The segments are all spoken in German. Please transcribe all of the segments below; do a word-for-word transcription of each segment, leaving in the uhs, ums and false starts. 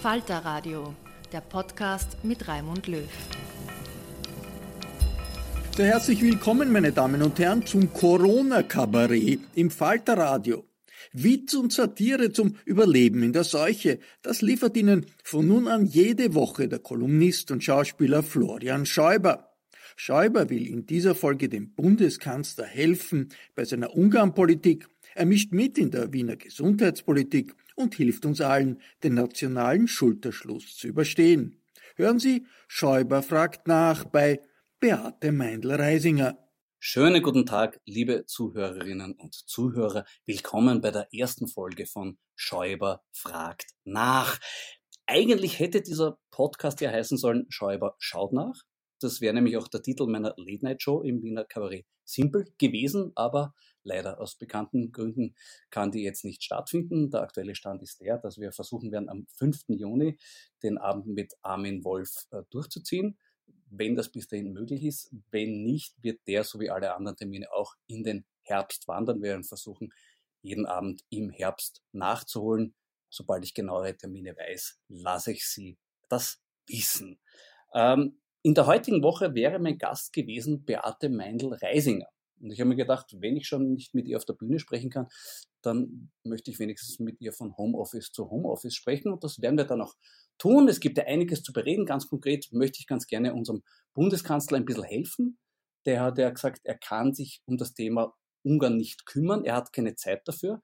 Falter Radio, der Podcast mit Raimund Löw. Sehr herzlich willkommen, meine Damen und Herren, zum Corona-Kabarett im Falter Radio. Witz und Satire zum Überleben in der Seuche, das liefert Ihnen von nun an jede Woche der Kolumnist und Schauspieler Florian Scheuba. Scheuba will in dieser Folge dem Bundeskanzler helfen bei seiner Ungarn-Politik. Er mischt mit in der Wiener Gesundheitspolitik und hilft uns allen, den nationalen Schulterschluss zu überstehen. Hören Sie, Scheuba fragt nach bei Beate Meinl-Reisinger. Schönen guten Tag, liebe Zuhörerinnen und Zuhörer. Willkommen bei der ersten Folge von Scheuba fragt nach. Eigentlich hätte dieser Podcast ja heißen sollen, Scheuba schaut nach. Das wäre nämlich auch der Titel meiner Late-Night-Show im Wiener Kabarett Simpel gewesen, aber leider aus bekannten Gründen kann die jetzt nicht stattfinden. Der aktuelle Stand ist der, dass wir versuchen werden, am fünften Juni den Abend mit Armin Wolf äh, durchzuziehen, wenn das bis dahin möglich ist. Wenn nicht, wird der, so wie alle anderen Termine, auch in den Herbst wandern. Wir werden versuchen, jeden Abend im Herbst nachzuholen. Sobald ich genauere Termine weiß, lasse ich Sie das wissen. Ähm, in der heutigen Woche wäre mein Gast gewesen Beate Meinl-Reisinger. Und ich habe mir gedacht, wenn ich schon nicht mit ihr auf der Bühne sprechen kann, dann möchte ich wenigstens mit ihr von Homeoffice zu Homeoffice sprechen. Und das werden wir dann auch tun. Es gibt ja einiges zu bereden. Ganz konkret möchte ich ganz gerne unserem Bundeskanzler ein bisschen helfen. Der hat ja gesagt, er kann sich um das Thema Ungarn nicht kümmern. Er hat keine Zeit dafür.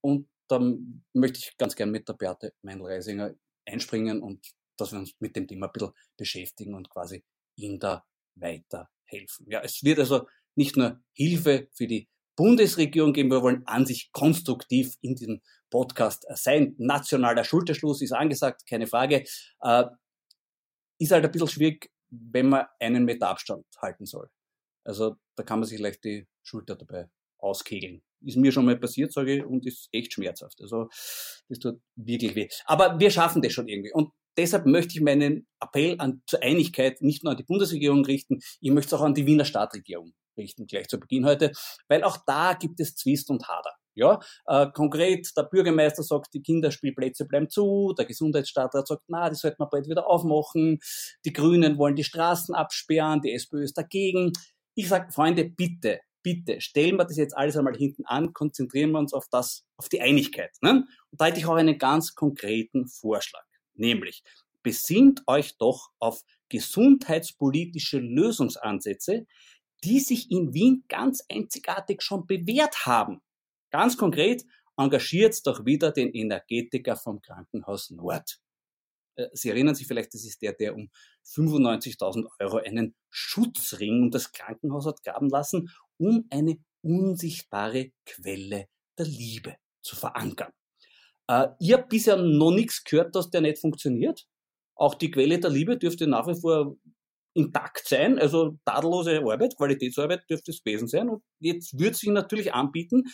Und dann möchte ich ganz gerne mit der Beate Meinl-Reisinger einspringen und dass wir uns mit dem Thema ein bisschen beschäftigen und quasi ihm da weiterhelfen. Ja, es wird also nicht nur Hilfe für die Bundesregierung geben, wir wollen an sich konstruktiv in diesem Podcast sein. Nationaler Schulterschluss ist angesagt, keine Frage. Äh, ist halt ein bisschen schwierig, wenn man einen Meter Abstand halten soll. Also da kann man sich leicht die Schulter dabei auskegeln. Ist mir schon mal passiert, sage ich, und ist echt schmerzhaft. Also das tut wirklich weh. Aber wir schaffen das schon irgendwie. Und deshalb möchte ich meinen Appell an, zur Einigkeit nicht nur an die Bundesregierung richten, ich möchte es auch an die Wiener Stadtregierung richten, gleich zu Beginn heute, weil auch da gibt es Zwist und Hader. Ja, äh, konkret, der Bürgermeister sagt, die Kinderspielplätze bleiben zu, der Gesundheitsstadtrat sagt, na, die sollte man bald wieder aufmachen, die Grünen wollen die Straßen absperren, die SPÖ ist dagegen. Ich sage, Freunde, bitte, bitte, stellen wir das jetzt alles einmal hinten an, konzentrieren wir uns auf das, auf die Einigkeit. Ne? Und da hätte ich auch einen ganz konkreten Vorschlag. Nämlich, besinnt euch doch auf gesundheitspolitische Lösungsansätze, die sich in Wien ganz einzigartig schon bewährt haben. Ganz konkret, engagiert doch wieder den Energetiker vom Krankenhaus Nord. Sie erinnern sich vielleicht, das ist der, der um fünfundneunzigtausend Euro einen Schutzring um das Krankenhaus hat graben lassen, um eine unsichtbare Quelle der Liebe zu verankern. Äh, ihr habt bisher noch nichts gehört, dass der nicht funktioniert. Auch die Quelle der Liebe dürfte nach wie vor intakt sein, also tadellose Arbeit, Qualitätsarbeit dürfte es gewesen sein. Und jetzt würde sich natürlich anbieten,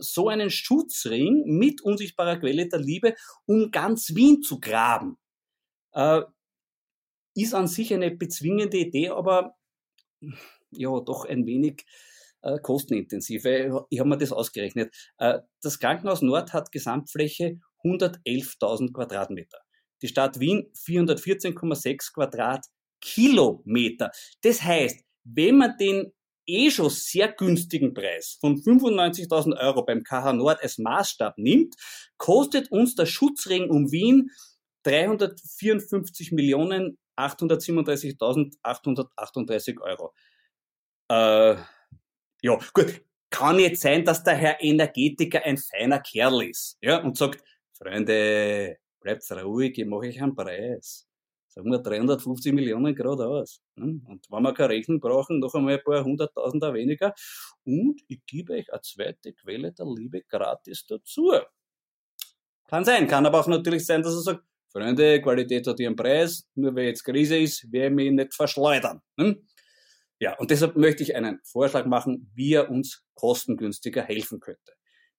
so einen Schutzring mit unsichtbarer Quelle der Liebe um ganz Wien zu graben. Äh, ist an sich eine bezwingende Idee, aber ja, doch ein wenig äh, kostenintensiv. Ich habe mir das ausgerechnet. Äh, das Krankenhaus Nord hat Gesamtfläche hundertelftausend Quadratmeter. Die Stadt Wien vierhundertvierzehn Komma sechs Quadratkilometer. Das heißt, wenn man den eh schon sehr günstigen Preis von fünfundneunzigtausend Euro beim K H Nord als Maßstab nimmt, kostet uns der Schutzring um Wien dreihundertvierundfünfzig Millionen achthundertsiebenunddreißigtausendachthundertachtunddreißig Euro. Äh, ja, gut. Kann jetzt sein, dass der Herr Energetiker ein feiner Kerl ist, ja, und sagt, Freunde, bleibt ruhig, ich mache euch einen Preis. Sagen wir dreihundertfünfzig Millionen geradeaus. Und wenn wir keine Rechnung brauchen, noch einmal ein paar hunderttausender weniger. Und ich gebe euch eine zweite Quelle der Liebe gratis dazu. Kann sein, kann aber auch natürlich sein, dass er sagt, Freunde, Qualität hat ihren Preis, nur weil jetzt Krise ist, werden wir ihn nicht verschleudern. Hm? Ja, und deshalb möchte ich einen Vorschlag machen, wie er uns kostengünstiger helfen könnte.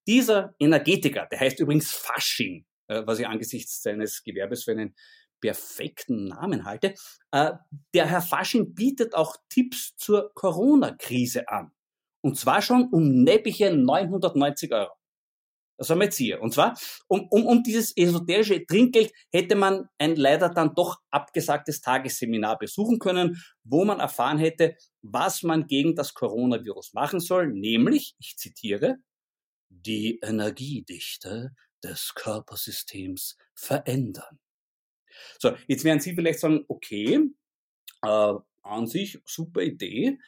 Dieser Energetiker, der heißt übrigens Fasching, äh, was ich angesichts seines Gewerbes für einen perfekten Namen halte, äh, der Herr Fasching bietet auch Tipps zur Corona-Krise an. Und zwar schon um näppige neunhundertneunzig Euro. Das haben wir jetzt hier. Und zwar, um, um, um dieses esoterische Trinkgeld hätte man ein leider dann doch abgesagtes Tagesseminar besuchen können, wo man erfahren hätte, was man gegen das Coronavirus machen soll, nämlich, ich zitiere, die Energiedichte des Körpersystems verändern. So, jetzt werden Sie vielleicht sagen, okay, äh, an sich super Idee,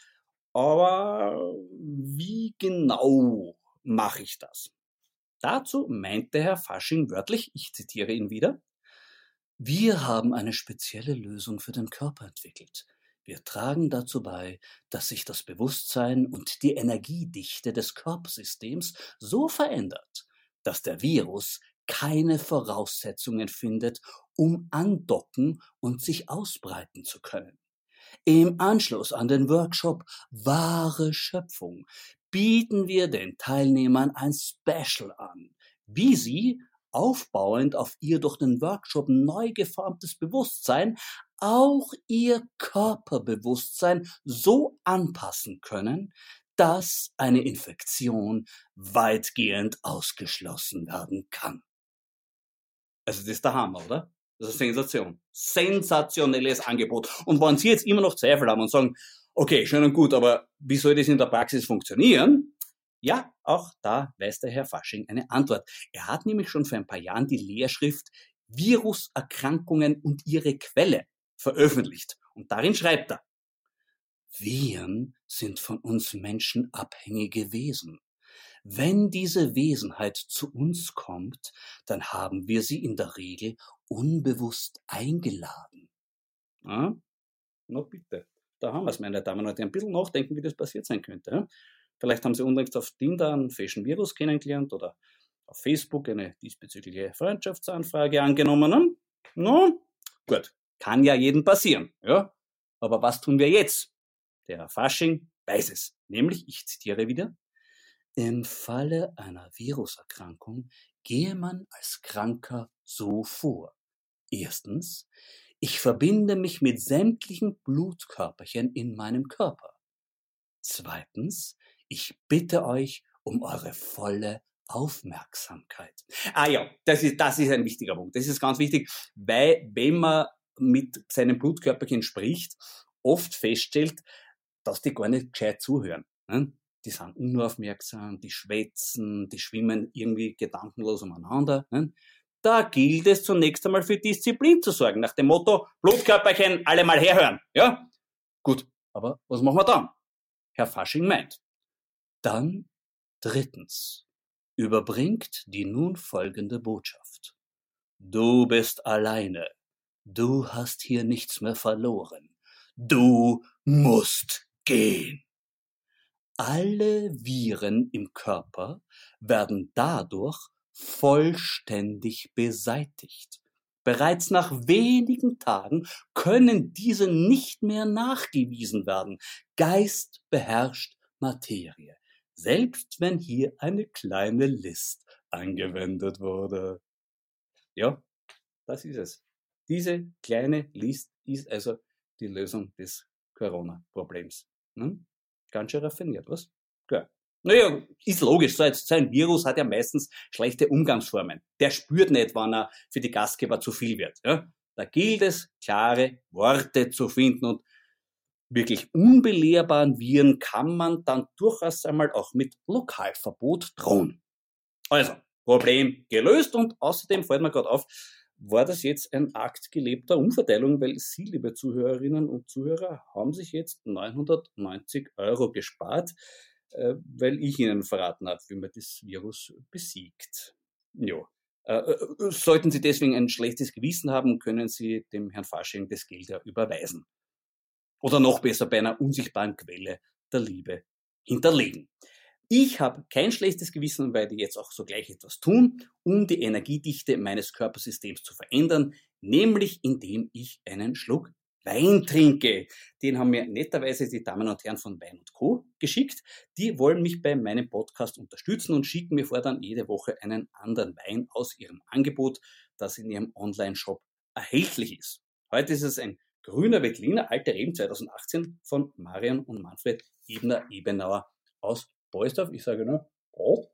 aber wie genau mache ich das? Dazu meinte Herr Fasching wörtlich, ich zitiere ihn wieder, wir haben eine spezielle Lösung für den Körper entwickelt. Wir tragen dazu bei, dass sich das Bewusstsein und die Energiedichte des Körpersystems so verändert, dass der Virus keine Voraussetzungen findet, um andocken und sich ausbreiten zu können. Im Anschluss an den Workshop Wahre Schöpfung bieten wir den Teilnehmern ein Special an, wie sie, aufbauend auf ihr durch den Workshop neu geformtes Bewusstsein, auch ihr Körperbewusstsein so anpassen können, dass eine Infektion weitgehend ausgeschlossen werden kann. Also das ist der Hammer, oder? Das ist eine Sensation. Sensationelles Angebot. Und wenn Sie jetzt immer noch Zweifel haben und sagen, okay, schön und gut, aber wie soll das in der Praxis funktionieren? Ja, auch da weiß der Herr Fasching eine Antwort. Er hat nämlich schon vor ein paar Jahren die Lehrschrift Viruserkrankungen und ihre Quelle veröffentlicht. Und darin schreibt er, Viren sind von uns Menschen abhängige Wesen. Wenn diese Wesenheit zu uns kommt, dann haben wir sie in der Regel unbewusst eingeladen. Ja? Na bitte. Da haben wir es, meine Damen und Herren. Ein bisschen nachdenken, wie das passiert sein könnte. Vielleicht haben Sie unlängst auf Tinder einen fashion Virus kennengelernt oder auf Facebook eine diesbezügliche Freundschaftsanfrage angenommen. No? Gut, kann ja jedem passieren. Ja? Aber was tun wir jetzt? Der Herr Fasching weiß es. Nämlich, ich zitiere wieder, im Falle einer Viruserkrankung gehe man als Kranker so vor. Erstens, ich verbinde mich mit sämtlichen Blutkörperchen in meinem Körper. Zweitens, ich bitte euch um eure volle Aufmerksamkeit. Ah ja, das ist, das ist ein wichtiger Punkt. Das ist ganz wichtig, weil wenn man mit seinem Blutkörperchen spricht, oft feststellt, dass die gar nicht gescheit zuhören. Die sind unaufmerksam, die schwätzen, die schwimmen irgendwie gedankenlos umeinander. Da gilt es zunächst einmal für Disziplin zu sorgen, nach dem Motto, Blutkörperchen, alle mal herhören. Ja, gut, aber was machen wir dann? Herr Fasching meint. Dann drittens überbringt die nun folgende Botschaft. Du bist alleine. Du hast hier nichts mehr verloren. Du musst gehen. Alle Viren im Körper werden dadurch vollständig beseitigt. Bereits nach wenigen Tagen können diese nicht mehr nachgewiesen werden. Geist beherrscht Materie, selbst wenn hier eine kleine List angewendet wurde. Ja, das ist es. Diese kleine List ist also die Lösung des Corona-Problems. Hm? Ganz schön raffiniert, was? Klar. Naja, ist logisch. So ein Virus hat ja meistens schlechte Umgangsformen. Der spürt nicht, wann er für die Gastgeber zu viel wird. Ja? Da gilt es, klare Worte zu finden. Und wirklich unbelehrbaren Viren kann man dann durchaus einmal auch mit Lokalverbot drohen. Also, Problem gelöst. Und außerdem fällt mir gerade auf, war das jetzt ein Akt gelebter Umverteilung, weil Sie, liebe Zuhörerinnen und Zuhörer, haben sich jetzt neunhundertneunzig Euro gespart, äh, weil ich Ihnen verraten habe, wie man das Virus besiegt. Ja. Äh, sollten Sie deswegen ein schlechtes Gewissen haben, können Sie dem Herrn Fasching das Geld ja überweisen. Oder noch besser, bei einer unsichtbaren Quelle der Liebe hinterlegen. Ich habe kein schlechtes Gewissen und werde jetzt auch sogleich etwas tun, um die Energiedichte meines Körpersystems zu verändern, nämlich indem ich einen Schluck Wein trinke. Den haben mir netterweise die Damen und Herren von Wein und Co. geschickt. Die wollen mich bei meinem Podcast unterstützen und schicken mir fortan jede Woche einen anderen Wein aus ihrem Angebot, das in ihrem Online-Shop erhältlich ist. Heute ist es ein grüner Veltliner, alte Reben zweitausendachtzehn von Marion und Manfred Ebner-Ebenauer aus Beusdorf, ich sage nur, oh.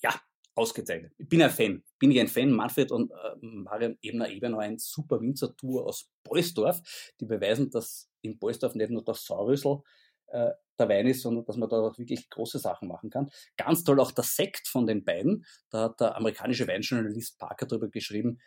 Ja, ausgezeichnet. Ich bin ein Fan, bin ich ein Fan. Manfred und äh, Marion Ebner-Ebenauer, ein super Winzertour aus Beusdorf, die beweisen, dass in Beusdorf nicht nur der Saurüssel äh, der Wein ist, sondern dass man da auch wirklich große Sachen machen kann. Ganz toll auch der Sekt von den beiden. Da hat der amerikanische Weinjournalist Parker drüber geschrieben,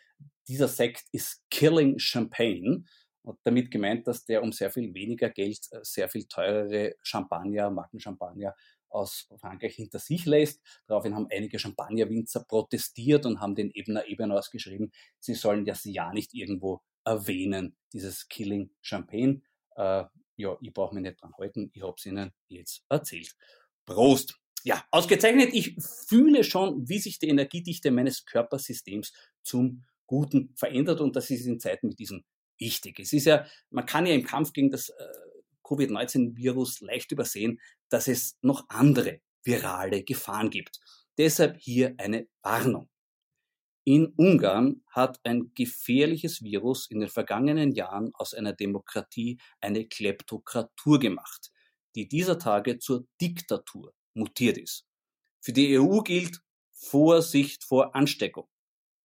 dieser Sekt ist Killing Champagne. Und damit gemeint, dass der um sehr viel weniger Geld sehr viel teurere Champagner, Markenchampagner aus Frankreich hinter sich lässt. Daraufhin haben einige Champagnerwinzer protestiert und haben den Ebner Ebner ausgeschrieben, sie sollen das ja nicht irgendwo erwähnen, dieses Killing Champagne. Äh, ja, ich brauche mich nicht dran halten, ich habe es Ihnen jetzt erzählt. Prost! Ja, ausgezeichnet, ich fühle schon, wie sich die Energiedichte meines Körpersystems zum Guten verändert und das ist in Zeiten mit diesem wichtig. Es ist ja, man kann ja im Kampf gegen das äh, Covid neunzehn Virus leicht übersehen, dass es noch andere virale Gefahren gibt. Deshalb hier eine Warnung. In Ungarn hat ein gefährliches Virus in den vergangenen Jahren aus einer Demokratie eine Kleptokratur gemacht, die dieser Tage zur Diktatur mutiert ist. Für die E U gilt Vorsicht vor Ansteckung,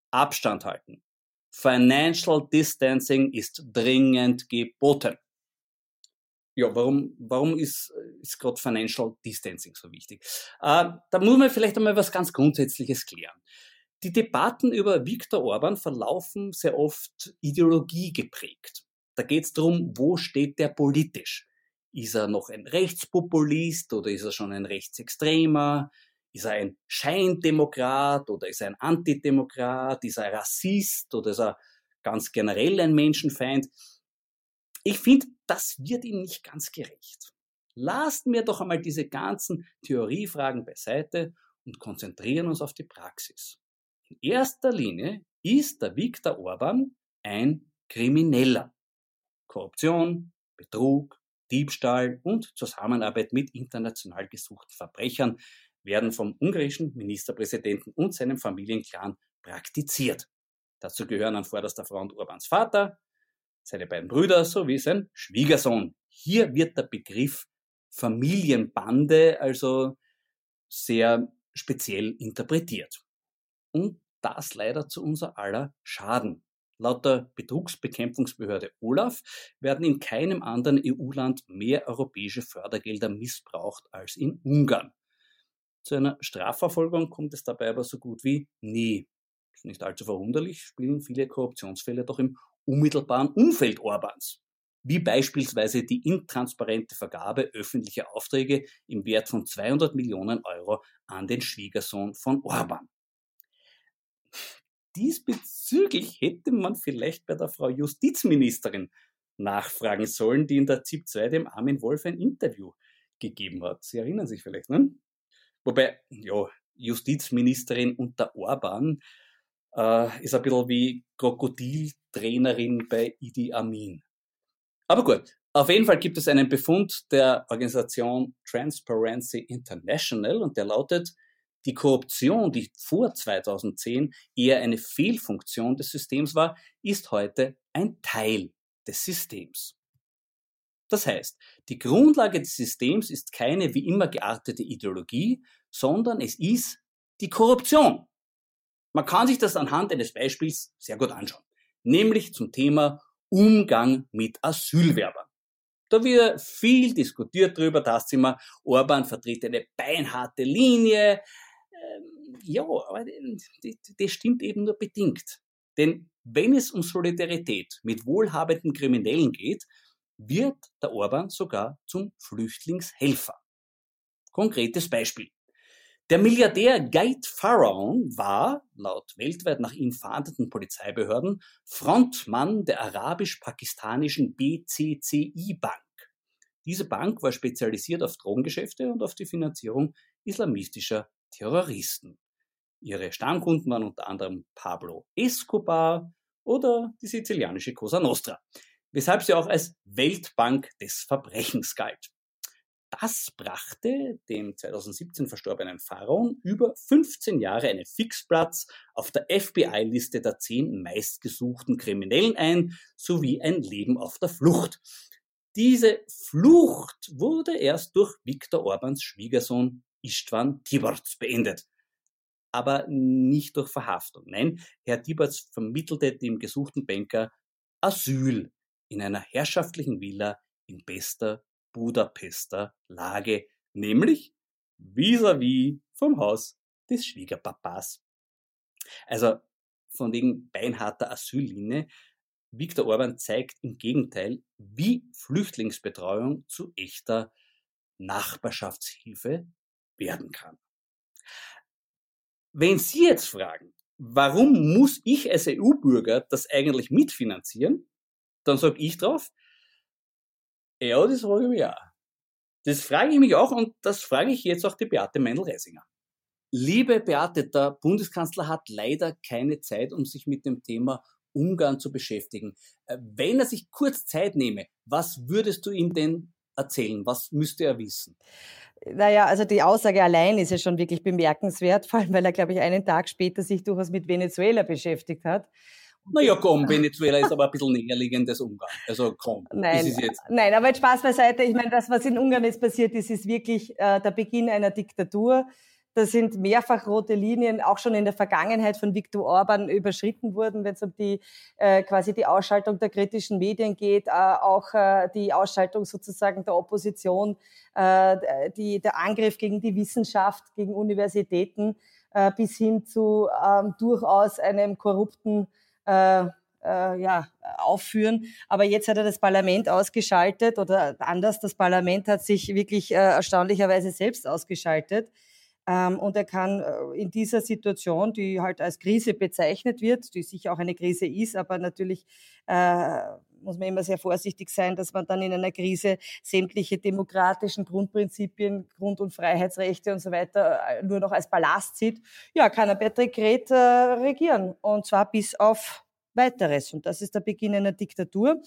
Abstand halten. Financial Distancing ist dringend geboten. Ja, warum, warum ist, ist gerade Financial Distancing so wichtig? Äh, da muss man vielleicht einmal was ganz Grundsätzliches klären. Die Debatten über Viktor Orbán verlaufen sehr oft ideologiegeprägt. Da geht es darum, wo steht der politisch? Ist er noch ein Rechtspopulist oder ist er schon ein Rechtsextremer? Ist er ein Scheindemokrat oder ist er ein Antidemokrat? Ist er Rassist oder ist er ganz generell ein Menschenfeind? Ich finde, das wird ihm nicht ganz gerecht. Lasst mir doch einmal diese ganzen Theoriefragen beiseite und konzentrieren uns auf die Praxis. In erster Linie ist der Viktor Orbán ein Krimineller. Korruption, Betrug, Diebstahl und Zusammenarbeit mit international gesuchten Verbrechern werden vom ungarischen Ministerpräsidenten und seinem Familienclan praktiziert. Dazu gehören an vorderster Front Orbáns Vater, seine beiden Brüder sowie sein Schwiegersohn. Hier wird der Begriff Familienbande also sehr speziell interpretiert. Und das leider zu unser aller Schaden. Laut der Betrugsbekämpfungsbehörde OLAF werden in keinem anderen E U-Land mehr europäische Fördergelder missbraucht als in Ungarn. Zu einer Strafverfolgung kommt es dabei aber so gut wie nie. Ist nicht allzu verwunderlich, spielen viele Korruptionsfälle doch im unmittelbaren Umfeld Orbáns. wie beispielsweise die intransparente Vergabe öffentlicher Aufträge im Wert von zweihundert Millionen Euro an den Schwiegersohn von Orbán. Diesbezüglich hätte man vielleicht bei der Frau Justizministerin nachfragen sollen, die in der Z I P zwei dem Armin Wolf ein Interview gegeben hat. Sie erinnern sich vielleicht, ne? Wobei, ja, Justizministerin unter Orbán äh, ist ein bisschen wie Krokodiltrainerin bei Idi Amin. Aber gut, auf jeden Fall gibt es einen Befund der Organisation Transparency International und der lautet: Die Korruption, die vor zweitausendzehn eher eine Fehlfunktion des Systems war, ist heute ein Teil des Systems. Das heißt, die Grundlage des Systems ist keine wie immer geartete Ideologie, sondern es ist die Korruption. Man kann sich das anhand eines Beispiels sehr gut anschauen, nämlich zum Thema Umgang mit Asylwerbern. Da wird viel diskutiert darüber, dass sie mal Orbán vertritt eine beinharte Linie. Ähm, ja, aber das stimmt eben nur bedingt. Denn wenn es um Solidarität mit wohlhabenden Kriminellen geht, wird der Orbán sogar zum Flüchtlingshelfer. Konkretes Beispiel. Der Milliardär Ghaith Pharaon war, laut weltweit nach ihm fahndenden Polizeibehörden, Frontmann der arabisch-pakistanischen B C C I-Bank. Diese Bank war spezialisiert auf Drogengeschäfte und auf die Finanzierung islamistischer Terroristen. Ihre Stammkunden waren unter anderem Pablo Escobar oder die sizilianische Cosa Nostra, weshalb sie auch als Weltbank des Verbrechens galt. Das brachte dem zweitausendsiebzehn verstorbenen Pharaon über fünfzehn Jahre einen Fixplatz auf der F B I-Liste der zehn meistgesuchten Kriminellen ein, sowie ein Leben auf der Flucht. Diese Flucht wurde erst durch Viktor Orbáns Schwiegersohn István Tiborcz beendet. Aber nicht durch Verhaftung. Nein, Herr Tiborcz vermittelte dem gesuchten Banker Asyl in einer herrschaftlichen Villa in bester Budapester Lage, nämlich vis-à-vis vom Haus des Schwiegerpapas. Also von wegen beinharter Asyllinie, Viktor Orbán zeigt im Gegenteil, wie Flüchtlingsbetreuung zu echter Nachbarschaftshilfe werden kann. Wenn Sie jetzt fragen, warum muss ich als E U-Bürger das eigentlich mitfinanzieren, dann sage ich drauf: Ja, das frage ich mich auch. Das frage ich mich auch und das frage ich jetzt auch die Beate Meinl-Reisinger. Liebe Beate, der Bundeskanzler hat leider keine Zeit, um sich mit dem Thema Ungarn zu beschäftigen. Wenn er sich kurz Zeit nehme, was würdest du ihm denn erzählen? Was müsste er wissen? Naja, also die Aussage allein ist ja schon wirklich bemerkenswert, vor allem weil er, glaube ich, einen Tag später sich durchaus mit Venezuela beschäftigt hat. Naja, komm, Venezuela ist aber ein bisschen näher liegendes Ungarn. Also komm, nein, ist jetzt. Nein, aber jetzt Spaß beiseite. Ich meine, das, was in Ungarn jetzt passiert ist, ist wirklich äh, der Beginn einer Diktatur. Da sind mehrfach rote Linien auch schon in der Vergangenheit von Viktor Orbán überschritten worden, wenn es um die äh, quasi die Ausschaltung der kritischen Medien geht, äh, auch äh, die Ausschaltung sozusagen der Opposition, äh, die, der Angriff gegen die Wissenschaft, gegen Universitäten, äh, bis hin zu äh, durchaus einem korrupten Äh, äh, ja, aufführen. Aber jetzt hat er das Parlament ausgeschaltet oder anders, das Parlament hat sich wirklich äh, erstaunlicherweise selbst ausgeschaltet. Ähm, und er kann in dieser Situation, die halt als Krise bezeichnet wird, die sicher auch eine Krise ist, aber natürlich äh, muss man immer sehr vorsichtig sein, dass man dann in einer Krise sämtliche demokratischen Grundprinzipien, Grund- und Freiheitsrechte und so weiter nur noch als Ballast sieht. Ja, kann er per Dekret äh, regieren und zwar bis auf Weiteres. Und das ist der Beginn einer Diktatur.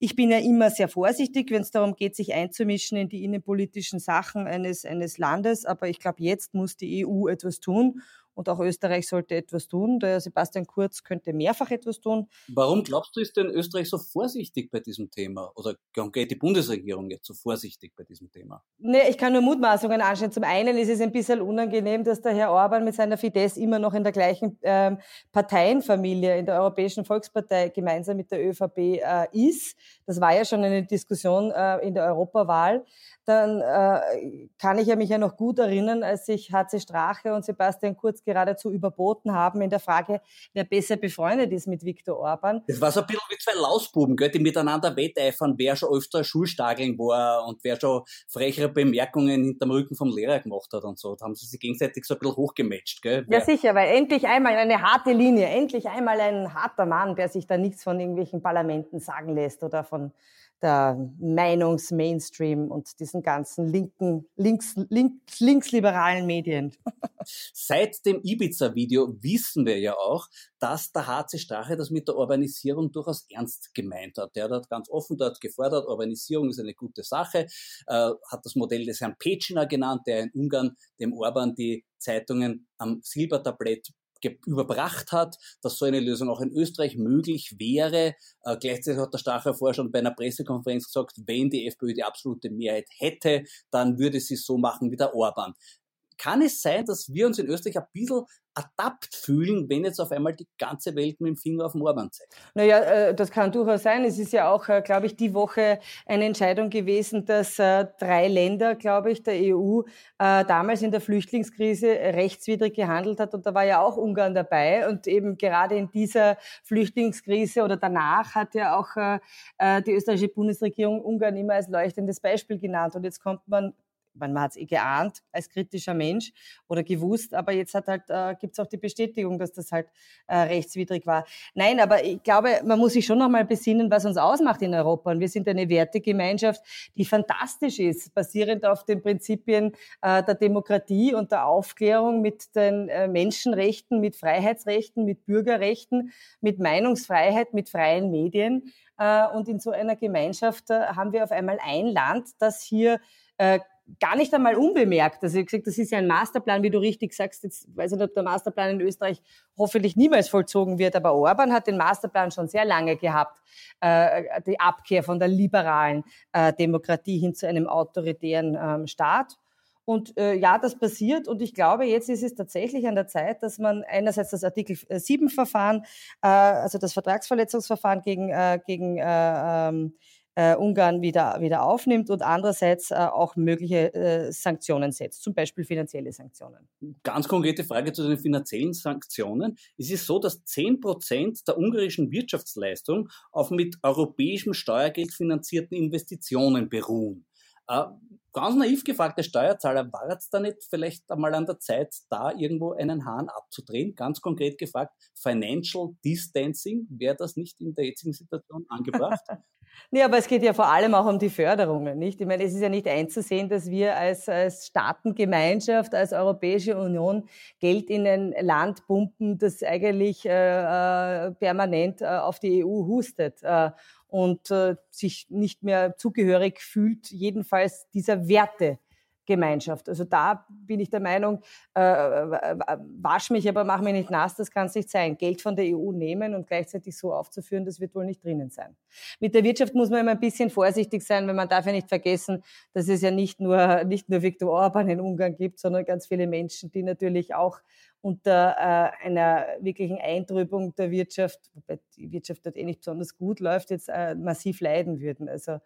Ich bin ja immer sehr vorsichtig, wenn es darum geht, sich einzumischen in die innenpolitischen Sachen eines, eines Landes. Aber ich glaube, jetzt muss die E U etwas tun und auch Österreich sollte etwas tun. Der Sebastian Kurz könnte mehrfach etwas tun. Warum glaubst du, ist denn Österreich so vorsichtig bei diesem Thema? Oder geht die Bundesregierung jetzt so vorsichtig bei diesem Thema? Nee, ich kann nur Mutmaßungen anstellen. Zum einen ist es ein bisschen unangenehm, dass der Herr Orbán mit seiner Fidesz immer noch in der gleichen ähm, Parteienfamilie, in der Europäischen Volkspartei, gemeinsam mit der ÖVP äh, ist. Das war ja schon eine Diskussion äh, in der Europawahl. Dann äh, kann ich ja mich ja noch gut erinnern, als sich H C Strache und Sebastian Kurz geradezu überboten haben in der Frage, wer besser befreundet ist mit Viktor Orbán. Das war so ein bisschen wie zwei Lausbuben, gell, die miteinander wetteifern, wer schon öfter Schulstageln war und wer schon frechere Bemerkungen hinterm Rücken vom Lehrer gemacht hat und so. Da haben sie sich gegenseitig so ein bisschen hochgematcht, gell? Ja, ja sicher, weil endlich einmal eine harte Linie, endlich einmal ein harter Mann, der sich da nichts von irgendwelchen Parlamenten sagen lässt oder von der Meinungsmainstream und diesen ganzen linken, links, links, linksliberalen Medien. Seit dem Ibiza-Video wissen wir ja auch, dass der H C Strache das mit der Urbanisierung durchaus ernst gemeint hat. Der hat ganz offen dort gefordert, Urbanisierung ist eine gute Sache, äh, hat das Modell des Herrn Petschiner genannt, der in Ungarn dem Orbán die Zeitungen am Silbertablett überbracht hat, dass so eine Lösung auch in Österreich möglich wäre. Äh, gleichzeitig hat der Strache vorher schon bei einer Pressekonferenz gesagt, wenn die FPÖ die absolute Mehrheit hätte, dann würde sie so machen wie der Orbán. Kann es sein, dass wir uns in Österreich ein bisschen adaptiert fühlen, wenn jetzt auf einmal die ganze Welt mit dem Finger auf den Orbán zeigt? Naja, das kann durchaus sein. Es ist ja auch, glaube ich, die Woche eine Entscheidung gewesen, dass drei Länder, glaube ich, der E U damals in der Flüchtlingskrise rechtswidrig gehandelt hat. Und da war ja auch Ungarn dabei. Und eben gerade in dieser Flüchtlingskrise oder danach hat ja auch die österreichische Bundesregierung Ungarn immer als leuchtendes Beispiel genannt. Und jetzt kommt man Man hat es eh geahnt als kritischer Mensch oder gewusst, aber jetzt hat halt, äh, gibt es auch die Bestätigung, dass das halt äh, rechtswidrig war. Nein, aber ich glaube, man muss sich schon nochmal besinnen, was uns ausmacht in Europa. Und wir sind eine Wertegemeinschaft, die fantastisch ist, basierend auf den Prinzipien äh, der Demokratie und der Aufklärung, mit den äh, Menschenrechten, mit Freiheitsrechten, mit Bürgerrechten, mit Meinungsfreiheit, mit freien Medien. Äh, und in so einer Gemeinschaft äh, haben wir auf einmal ein Land, das hier äh, gar nicht einmal unbemerkt. Also ich habe gesagt, das ist ja ein Masterplan, wie du richtig sagst. Jetzt weiß ich nicht, ob der Masterplan in Österreich hoffentlich niemals vollzogen wird, aber Orbán hat den Masterplan schon sehr lange gehabt, äh, die Abkehr von der liberalen äh, Demokratie hin zu einem autoritären ähm, Staat. Und äh, ja, das passiert und ich glaube, jetzt ist es tatsächlich an der Zeit, dass man einerseits das Artikel sieben Verfahren, äh, also das Vertragsverletzungsverfahren gegen äh, gegen äh, ähm, Äh, Ungarn wieder, wieder aufnimmt und andererseits äh, auch mögliche äh, Sanktionen setzt, zum Beispiel finanzielle Sanktionen. Ganz konkrete Frage zu den finanziellen Sanktionen. Es ist so, dass zehn Prozent der ungarischen Wirtschaftsleistung auf mit europäischem Steuergeld finanzierten Investitionen beruhen. Äh, ganz naiv gefragt, der Steuerzahler, war es da nicht vielleicht einmal an der Zeit, da irgendwo einen Hahn abzudrehen? Ganz konkret gefragt, Financial Distancing, wäre das nicht in der jetzigen Situation angebracht? Nee, aber es geht ja vor allem auch um die Förderungen, nicht? Ich meine, es ist ja nicht einzusehen, dass wir als, als Staatengemeinschaft, als Europäische Union Geld in ein Land pumpen, das eigentlich äh, permanent äh, auf die E U hustet äh, und äh, sich nicht mehr zugehörig fühlt, jedenfalls dieser Werte. Gemeinschaft. Also da bin ich der Meinung, äh, wasch mich, aber mach mich nicht nass, das kann es nicht sein. Geld von der E U nehmen und gleichzeitig so aufzuführen, das wird wohl nicht drinnen sein. Mit der Wirtschaft muss man immer ein bisschen vorsichtig sein, weil man darf ja nicht vergessen, dass es ja nicht nur, nicht nur Viktor Orbán in Ungarn gibt, sondern ganz viele Menschen, die natürlich auch unter äh, einer wirklichen Eintrübung der Wirtschaft, wobei die Wirtschaft dort eh nicht besonders gut läuft, jetzt äh, massiv leiden würden. Also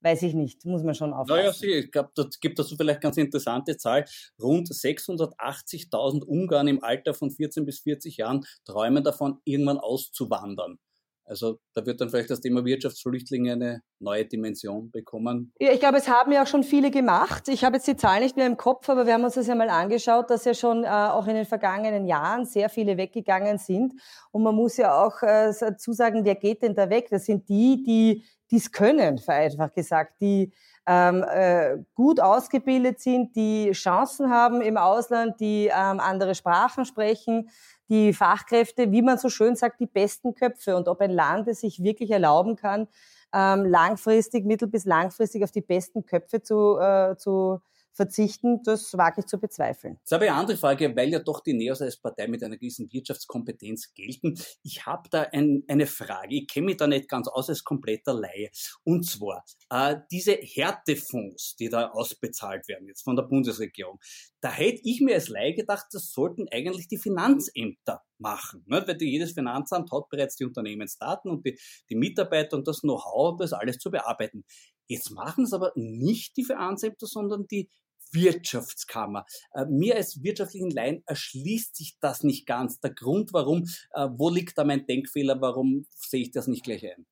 weiß ich nicht, muss man schon aufpassen. Naja, ich glaube, das gibt dazu vielleicht ganz interessante Zahl. Rund sechshundertachtzigtausend Ungarn im Alter von vierzehn bis vierzig Jahren träumen davon, irgendwann auszuwandern. Also da wird dann vielleicht das Thema Wirtschaftsflüchtlinge eine neue Dimension bekommen. Ja, ich glaube, es haben ja auch schon viele gemacht. Ich habe jetzt die Zahl nicht mehr im Kopf, aber wir haben uns das ja mal angeschaut, dass ja schon äh, auch in den vergangenen Jahren sehr viele weggegangen sind. Und man muss ja auch äh, zusagen, wer geht denn da weg? Das sind die, die dies können, vereinfacht gesagt, die ähm, äh, gut ausgebildet sind, die Chancen haben im Ausland, die ähm, andere Sprachen sprechen, die Fachkräfte, wie man so schön sagt, die besten Köpfe. Und ob ein Land es sich wirklich erlauben kann, ähm, langfristig, mittel- bis langfristig auf die besten Köpfe zu äh, zu verzichten, das wage ich zu bezweifeln. Jetzt habe ich eine andere Frage, weil ja doch die NEOS als Partei mit einer gewissen Wirtschaftskompetenz gelten. Ich habe da ein, eine Frage, ich kenne mich da nicht ganz aus als kompletter Laie. Und zwar, äh, diese Härtefonds, die da ausbezahlt werden jetzt von der Bundesregierung, da hätte ich mir als Laie gedacht, das sollten eigentlich die Finanzämter machen, ne? Weil jedes Finanzamt hat bereits die Unternehmensdaten und die, die Mitarbeiter und das Know-how, das alles zu bearbeiten. Jetzt machen es aber nicht die Finanzämter, sondern die Wirtschaftskammer. Äh, mir als wirtschaftlichen Laien erschließt sich das nicht ganz. Der Grund, warum, äh, wo liegt da mein Denkfehler, warum sehe ich das nicht gleich ein?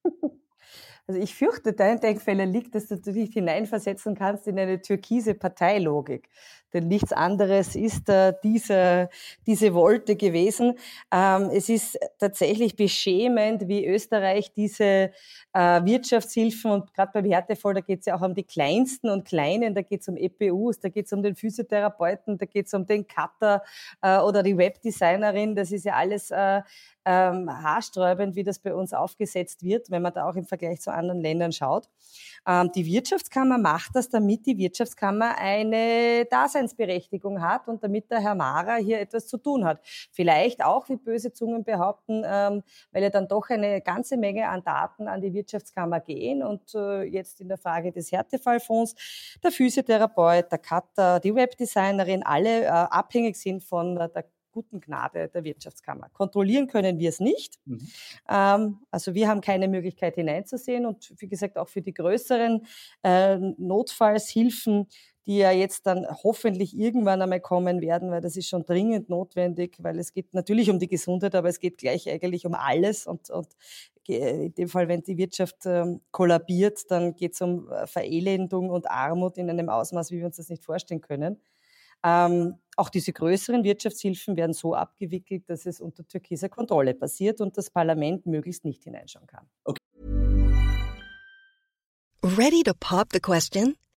Also ich fürchte, dein Denkfehler liegt, dass du dich hineinversetzen kannst in eine türkise Parteilogik. Denn nichts anderes ist äh, diese, diese Wolte gewesen. Ähm, es ist tatsächlich beschämend, wie Österreich diese äh, Wirtschaftshilfen, und gerade beim Härtefall, da geht es ja auch um die Kleinsten und Kleinen, da geht es um E P Us, da geht es um den Physiotherapeuten, da geht es um den Cutter äh, oder die Webdesignerin. Das ist ja alles äh, ähm, haarsträubend, wie das bei uns aufgesetzt wird, wenn man da auch im Vergleich zu anderen Ländern schaut. Ähm, die Wirtschaftskammer macht das, damit die Wirtschaftskammer eine Daseinsberechtigung hat und damit der Herr Mara hier etwas zu tun hat. Vielleicht auch, wie böse Zungen behaupten, ähm, weil ja dann doch eine ganze Menge an Daten an die Wirtschaftskammer gehen und äh, jetzt in der Frage des Härtefallfonds der Physiotherapeut, der Cutter, die Webdesignerin, alle äh, abhängig sind von äh, der guten Gnade der Wirtschaftskammer. Kontrollieren können wir es nicht. Mhm. Ähm, also wir haben keine Möglichkeit hineinzusehen und wie gesagt auch für die größeren äh, Notfallshilfen, die ja jetzt dann hoffentlich irgendwann einmal kommen werden, weil das ist schon dringend notwendig, weil es geht natürlich um die Gesundheit, aber es geht gleich eigentlich um alles und, und in dem Fall, wenn die Wirtschaft ähm, kollabiert, dann geht es um Verelendung und Armut in einem Ausmaß, wie wir uns das nicht vorstellen können. Ähm, auch diese größeren Wirtschaftshilfen werden so abgewickelt, dass es unter türkiser Kontrolle passiert und das Parlament möglichst nicht hineinschauen kann. Okay. Ready to pop the question?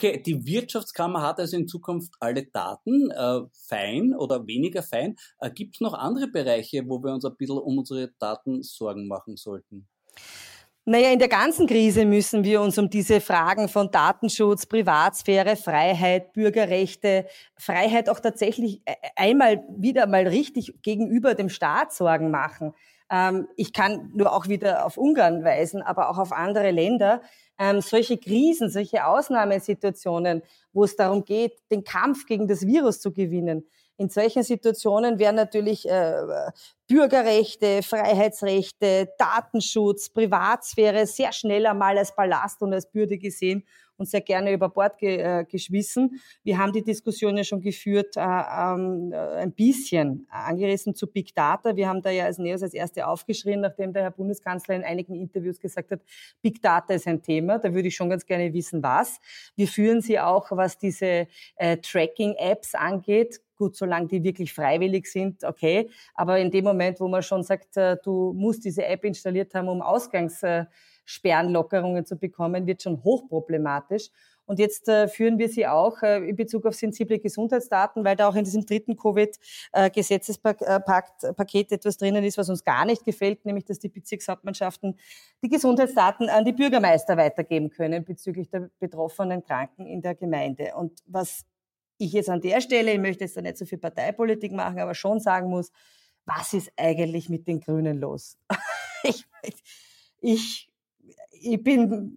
Okay, die Wirtschaftskammer hat also in Zukunft alle Daten, äh, fein oder weniger fein. Äh, gibt es noch andere Bereiche, wo wir uns ein bisschen um unsere Daten Sorgen machen sollten? Naja, in der ganzen Krise müssen wir uns um diese Fragen von Datenschutz, Privatsphäre, Freiheit, Bürgerrechte, Freiheit auch tatsächlich einmal wieder mal richtig gegenüber dem Staat Sorgen machen. Ähm, ich kann nur auch wieder auf Ungarn weisen, aber auch auf andere Länder. Ähm, solche Krisen, solche Ausnahmesituationen, wo es darum geht, den Kampf gegen das Virus zu gewinnen. In solchen Situationen wären natürlich äh, Bürgerrechte, Freiheitsrechte, Datenschutz, Privatsphäre sehr schnell einmal als Ballast und als Bürde gesehen und sehr gerne über Bord ge- äh, geschmissen. Wir haben die Diskussion ja schon geführt, äh, ähm, ein bisschen angerissen zu Big Data. Wir haben da ja als NEOS als Erste aufgeschrien, nachdem der Herr Bundeskanzler in einigen Interviews gesagt hat, Big Data ist ein Thema, da würde ich schon ganz gerne wissen, was. Wir führen sie auch, was diese äh, Tracking-Apps angeht. Gut, solange die wirklich freiwillig sind, okay. Aber in dem Moment, wo man schon sagt, du musst diese App installiert haben, um Ausgangssperrenlockerungen zu bekommen, wird schon hochproblematisch. Und jetzt führen wir sie auch in Bezug auf sensible Gesundheitsdaten, weil da auch in diesem dritten Covid-Gesetzespaket etwas drinnen ist, was uns gar nicht gefällt, nämlich dass die Bezirkshauptmannschaften die Gesundheitsdaten an die Bürgermeister weitergeben können bezüglich der betroffenen Kranken in der Gemeinde. Und was ich jetzt an der Stelle, ich möchte jetzt da nicht so viel Parteipolitik machen, aber schon sagen muss, was ist eigentlich mit den Grünen los? ich, ich, ich bin,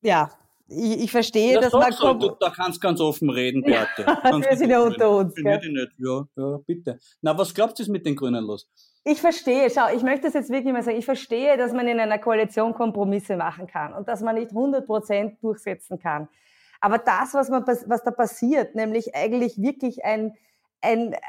ja, ich, ich verstehe, das dass man... So, du, da kannst du ganz offen reden, Beate. Wir sind ja unter uns. Bin ich nicht. Ja, ja, bitte. Na, was glaubst du, ist mit den Grünen los? Ich verstehe, schau, ich möchte das jetzt wirklich mal sagen, ich verstehe, dass man in einer Koalition Kompromisse machen kann und dass man nicht hundert Prozent durchsetzen kann. Aber das, was, man, was da passiert, nämlich eigentlich wirklich ein, ein äh,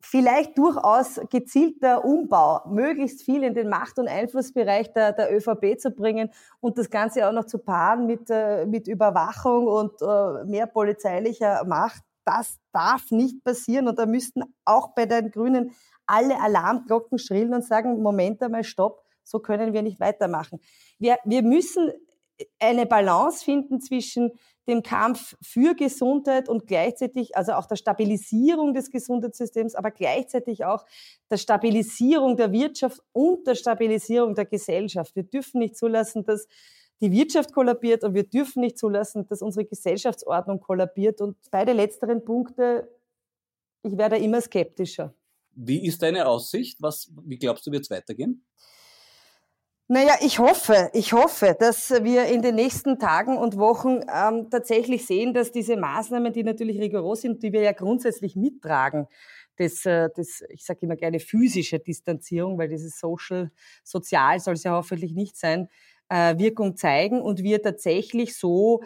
vielleicht durchaus gezielter Umbau, möglichst viel in den Macht- und Einflussbereich der, der ÖVP zu bringen und das Ganze auch noch zu paaren mit, äh, mit Überwachung und äh, mehr polizeilicher Macht, das darf nicht passieren. Und da müssten auch bei den Grünen alle Alarmglocken schrillen und sagen, Moment einmal, stopp, so können wir nicht weitermachen. Wir, wir müssen... eine Balance finden zwischen dem Kampf für Gesundheit und gleichzeitig, also auch der Stabilisierung des Gesundheitssystems, aber gleichzeitig auch der Stabilisierung der Wirtschaft und der Stabilisierung der Gesellschaft. Wir dürfen nicht zulassen, dass die Wirtschaft kollabiert und wir dürfen nicht zulassen, dass unsere Gesellschaftsordnung kollabiert. Und beide letzteren Punkte, ich werde immer skeptischer. Wie ist deine Aussicht? Was, wie glaubst du, wird es weitergehen? Naja, ich hoffe, ich hoffe, dass wir in den nächsten Tagen und Wochen ähm, tatsächlich sehen, dass diese Maßnahmen, die natürlich rigoros sind, die wir ja grundsätzlich mittragen, das, das, ich sage immer gerne physische Distanzierung, weil dieses Social, sozial soll es ja hoffentlich nicht sein, äh, Wirkung zeigen und wir tatsächlich so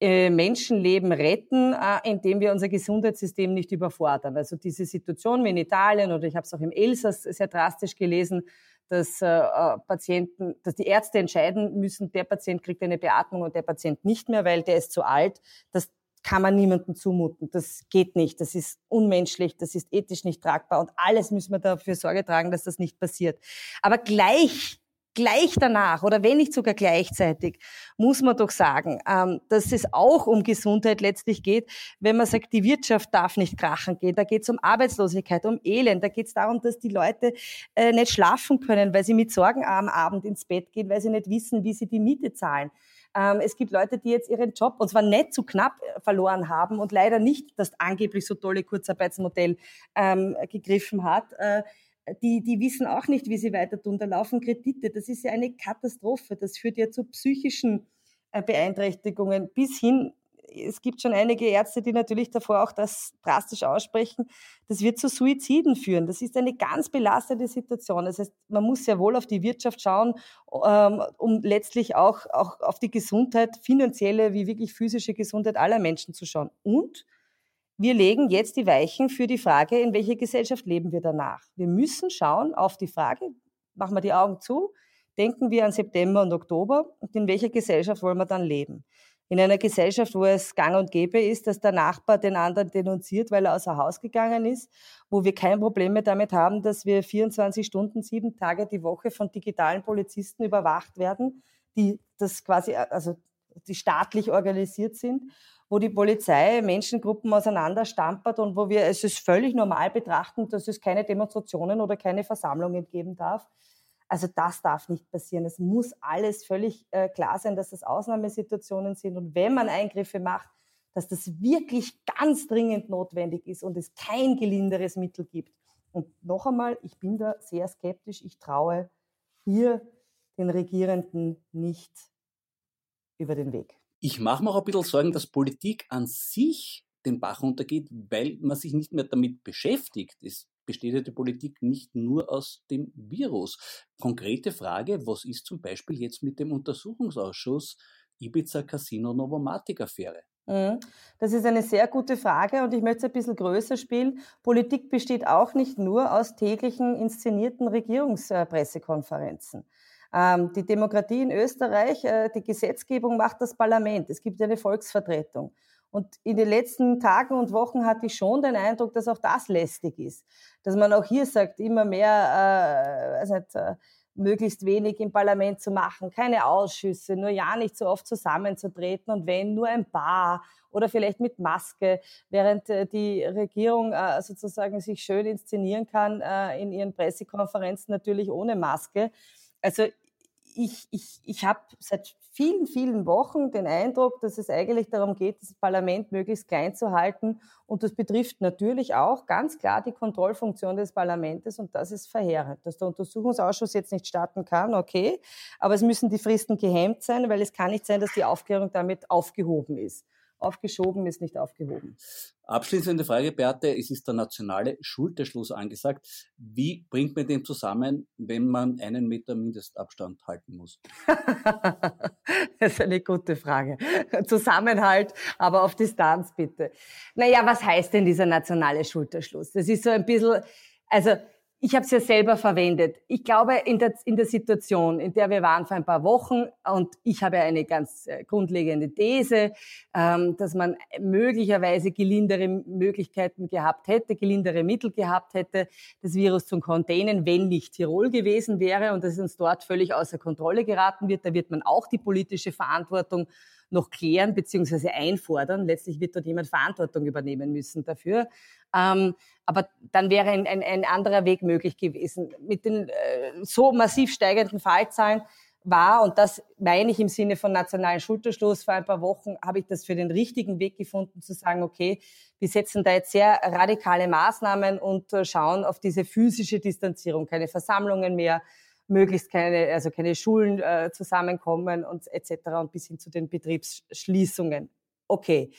äh, Menschenleben retten, äh, indem wir unser Gesundheitssystem nicht überfordern. Also diese Situation wie in Italien oder ich habe es auch im Elsass sehr drastisch gelesen, dass äh, Patienten, dass die Ärzte entscheiden müssen, der Patient kriegt eine Beatmung und der Patient nicht mehr, weil der ist zu alt. Das kann man niemandem zumuten. Das geht nicht. Das ist unmenschlich. Das ist ethisch nicht tragbar. Und alles müssen wir dafür Sorge tragen, dass das nicht passiert. Aber gleich, gleich danach oder wenn nicht sogar gleichzeitig, muss man doch sagen, ähm, dass es auch um Gesundheit letztlich geht, wenn man sagt, die Wirtschaft darf nicht krachen gehen. Da geht es um Arbeitslosigkeit, um Elend. Da geht es darum, dass die Leute äh, nicht schlafen können, weil sie mit Sorgen am Abend ins Bett gehen, weil sie nicht wissen, wie sie die Miete zahlen. Es gibt Leute, die jetzt ihren Job, und zwar nicht zu knapp, verloren haben und leider nicht das angeblich so tolle Kurzarbeitsmodell ähm, gegriffen hat. Äh, die, die wissen auch nicht, wie sie weiter tun. Da laufen Kredite. Das ist ja eine Katastrophe. Das führt ja zu psychischen äh, Beeinträchtigungen bis hin. Es gibt schon einige Ärzte, die natürlich davor auch das drastisch aussprechen. Das wird zu Suiziden führen. Das ist eine ganz belastende Situation. Das heißt, man muss sehr wohl auf die Wirtschaft schauen, um letztlich auch, auch auf die Gesundheit, finanzielle wie wirklich physische Gesundheit aller Menschen zu schauen. Und wir legen jetzt die Weichen für die Frage, in welcher Gesellschaft leben wir danach. Wir müssen schauen auf die Frage, machen wir die Augen zu, denken wir an September und Oktober und in welcher Gesellschaft wollen wir dann leben. In einer Gesellschaft, wo es gang und gäbe ist, dass der Nachbar den anderen denunziert, weil er außer Haus gegangen ist, wo wir kein Problem mehr damit haben, dass wir vierundzwanzig Stunden, sieben Tage die Woche von digitalen Polizisten überwacht werden, die das quasi, also die staatlich organisiert sind, wo die Polizei Menschengruppen auseinanderstampert und wo wir es ist völlig normal betrachten, dass es keine Demonstrationen oder keine Versammlungen geben darf. Also das darf nicht passieren. Es muss alles völlig äh, klar sein, dass das Ausnahmesituationen sind. Und wenn man Eingriffe macht, dass das wirklich ganz dringend notwendig ist und es kein gelinderes Mittel gibt. Und noch einmal, ich bin da sehr skeptisch. Ich traue hier den Regierenden nicht über den Weg. Ich mache mir auch ein bisschen Sorgen, dass Politik an sich den Bach runtergeht, weil man sich nicht mehr damit beschäftigt ist. Besteht ja die Politik nicht nur aus dem Virus. Konkrete Frage, was ist zum Beispiel jetzt mit dem Untersuchungsausschuss Ibiza-Casino-Novomatic-Affäre? Das ist eine sehr gute Frage und ich möchte es ein bisschen größer spielen. Politik besteht auch nicht nur aus täglichen inszenierten Regierungspressekonferenzen. Die Demokratie in Österreich, die Gesetzgebung macht das Parlament. Es gibt eine Volksvertretung. Und in den letzten Tagen und Wochen hatte ich schon den Eindruck, dass auch das lästig ist. Dass man auch hier sagt, immer mehr, äh, also nicht, äh, möglichst wenig im Parlament zu machen, keine Ausschüsse, nur ja nicht so oft zusammenzutreten und wenn, nur ein paar oder vielleicht mit Maske, während äh, die Regierung äh, sozusagen sich schön inszenieren kann äh, in ihren Pressekonferenzen, natürlich ohne Maske. Also ich, ich, ich habe seit vielen, vielen Wochen den Eindruck, dass es eigentlich darum geht, das Parlament möglichst klein zu halten. Und das betrifft natürlich auch ganz klar die Kontrollfunktion des Parlaments. Und das ist verheerend, dass der Untersuchungsausschuss jetzt nicht starten kann, okay. Aber es müssen die Fristen gehemmt sein, weil es kann nicht sein, dass die Aufklärung damit aufgehoben ist. Aufgeschoben ist nicht aufgehoben. Abschließende Frage, Beate. Es ist der nationale Schulterschluss angesagt. Wie bringt man den zusammen, wenn man einen Meter Mindestabstand halten muss? Das ist eine gute Frage. Zusammenhalt, aber auf Distanz bitte. Naja, was heißt denn dieser nationale Schulterschluss? Das ist so ein bisschen, also ich habe es ja selber verwendet. Ich glaube, in der, in der Situation, in der wir waren vor ein paar Wochen, und ich habe eine ganz grundlegende These, ähm, dass man möglicherweise gelindere Möglichkeiten gehabt hätte, gelindere Mittel gehabt hätte, das Virus zu containen, wenn nicht Tirol gewesen wäre und dass es uns dort völlig außer Kontrolle geraten wird. Da wird man auch die politische Verantwortung noch klären bzw. einfordern. Letztlich wird dort jemand Verantwortung übernehmen müssen dafür. Ähm, aber dann wäre ein, ein, ein anderer Weg möglich gewesen. Mit den äh, so massiv steigenden Fallzahlen war, und das meine ich im Sinne von nationalen Schulterschluss, vor ein paar Wochen habe ich das für den richtigen Weg gefunden, zu sagen, okay, wir setzen da jetzt sehr radikale Maßnahmen und schauen auf diese physische Distanzierung, keine Versammlungen mehr, möglichst keine, also keine Schulen äh, zusammenkommen und et cetera und bis hin zu den Betriebsschließungen. Okay,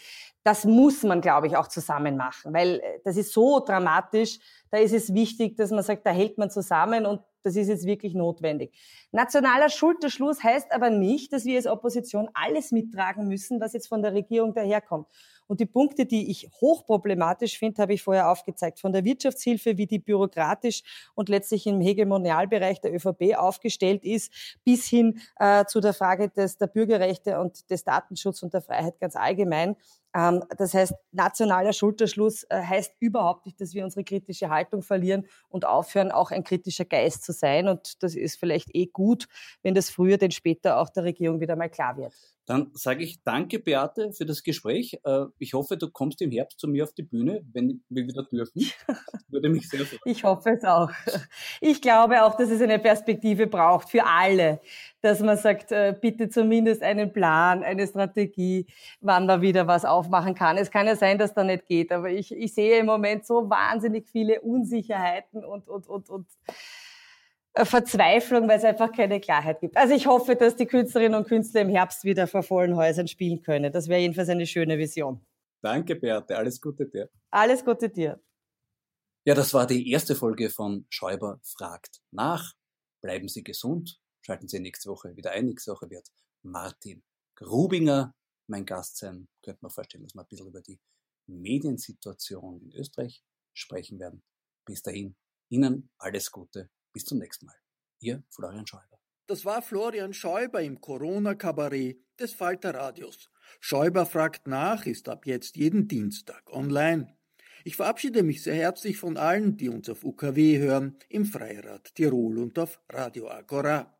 das muss man, glaube ich, auch zusammen machen, weil das ist so dramatisch, da ist es wichtig, dass man sagt, da hält man zusammen und das ist jetzt wirklich notwendig. Nationaler Schulterschluss heißt aber nicht, dass wir als Opposition alles mittragen müssen, was jetzt von der Regierung daherkommt. Und die Punkte, die ich hochproblematisch finde, habe ich vorher aufgezeigt. Von der Wirtschaftshilfe, wie die bürokratisch und letztlich im Hegemonialbereich der ÖVP aufgestellt ist, bis hin äh, zu der Frage des, der Bürgerrechte und des Datenschutzes und der Freiheit ganz allgemein. Ähm, das heißt, nationaler Schulterschluss äh, heißt überhaupt nicht, dass wir unsere kritische Haltung verlieren und aufhören, auch ein kritischer Geist zu sein. Und das ist vielleicht eh gut, wenn das früher denn später auch der Regierung wieder mal klar wird. Dann sage ich danke, Beate, für das Gespräch. Ich hoffe, du kommst im Herbst zu mir auf die Bühne, wenn wir wieder dürfen. Das würde mich sehr freuen. Ich hoffe es auch. Ich glaube auch, dass es eine Perspektive braucht für alle, dass man sagt, bitte zumindest einen Plan, eine Strategie, wann man wieder was aufmachen kann. Es kann ja sein, dass da nicht geht, aber ich, ich sehe im Moment so wahnsinnig viele Unsicherheiten und, und, und, und Verzweiflung, weil es einfach keine Klarheit gibt. Also ich hoffe, dass die Künstlerinnen und Künstler im Herbst wieder vor vollen Häusern spielen können. Das wäre jedenfalls eine schöne Vision. Danke, Beate. Alles Gute dir. Alles Gute dir. Ja, das war die erste Folge von Scheuba fragt nach. Bleiben Sie gesund. Schalten Sie nächste Woche wieder ein. Nächste Woche wird Martin Grubinger mein Gast sein. Könnte man vorstellen, dass wir ein bisschen über die Mediensituation in Österreich sprechen werden. Bis dahin, Ihnen alles Gute. Bis zum nächsten Mal. Ihr Florian Scheuba. Das war Florian Scheuba im Corona-Kabarett des Falter Radios. Scheuba fragt nach ist ab jetzt jeden Dienstag online. Ich verabschiede mich sehr herzlich von allen, die uns auf U K W hören, im Freirad Tirol und auf Radio Agora.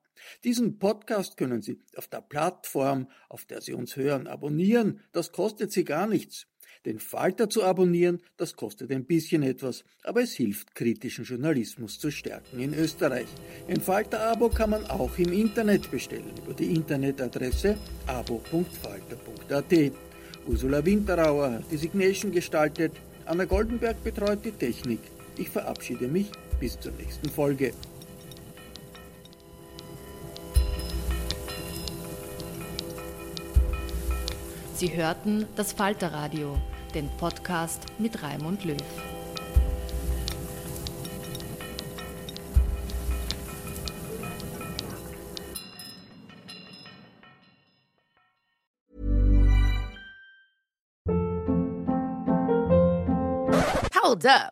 Diesen Podcast können Sie auf der Plattform, auf der Sie uns hören, abonnieren. Das kostet Sie gar nichts. Den Falter zu abonnieren, das kostet ein bisschen etwas, aber es hilft, kritischen Journalismus zu stärken in Österreich. Ein Falter-Abo kann man auch im Internet bestellen, über die Internetadresse abo punkt falter punkt at. Ursula Winterauer hat die Signation gestaltet, Anna Goldenberg betreut die Technik. Ich verabschiede mich, bis zur nächsten Folge. Sie hörten das Falterradio, den Podcast mit Raimund Löw. Hold up.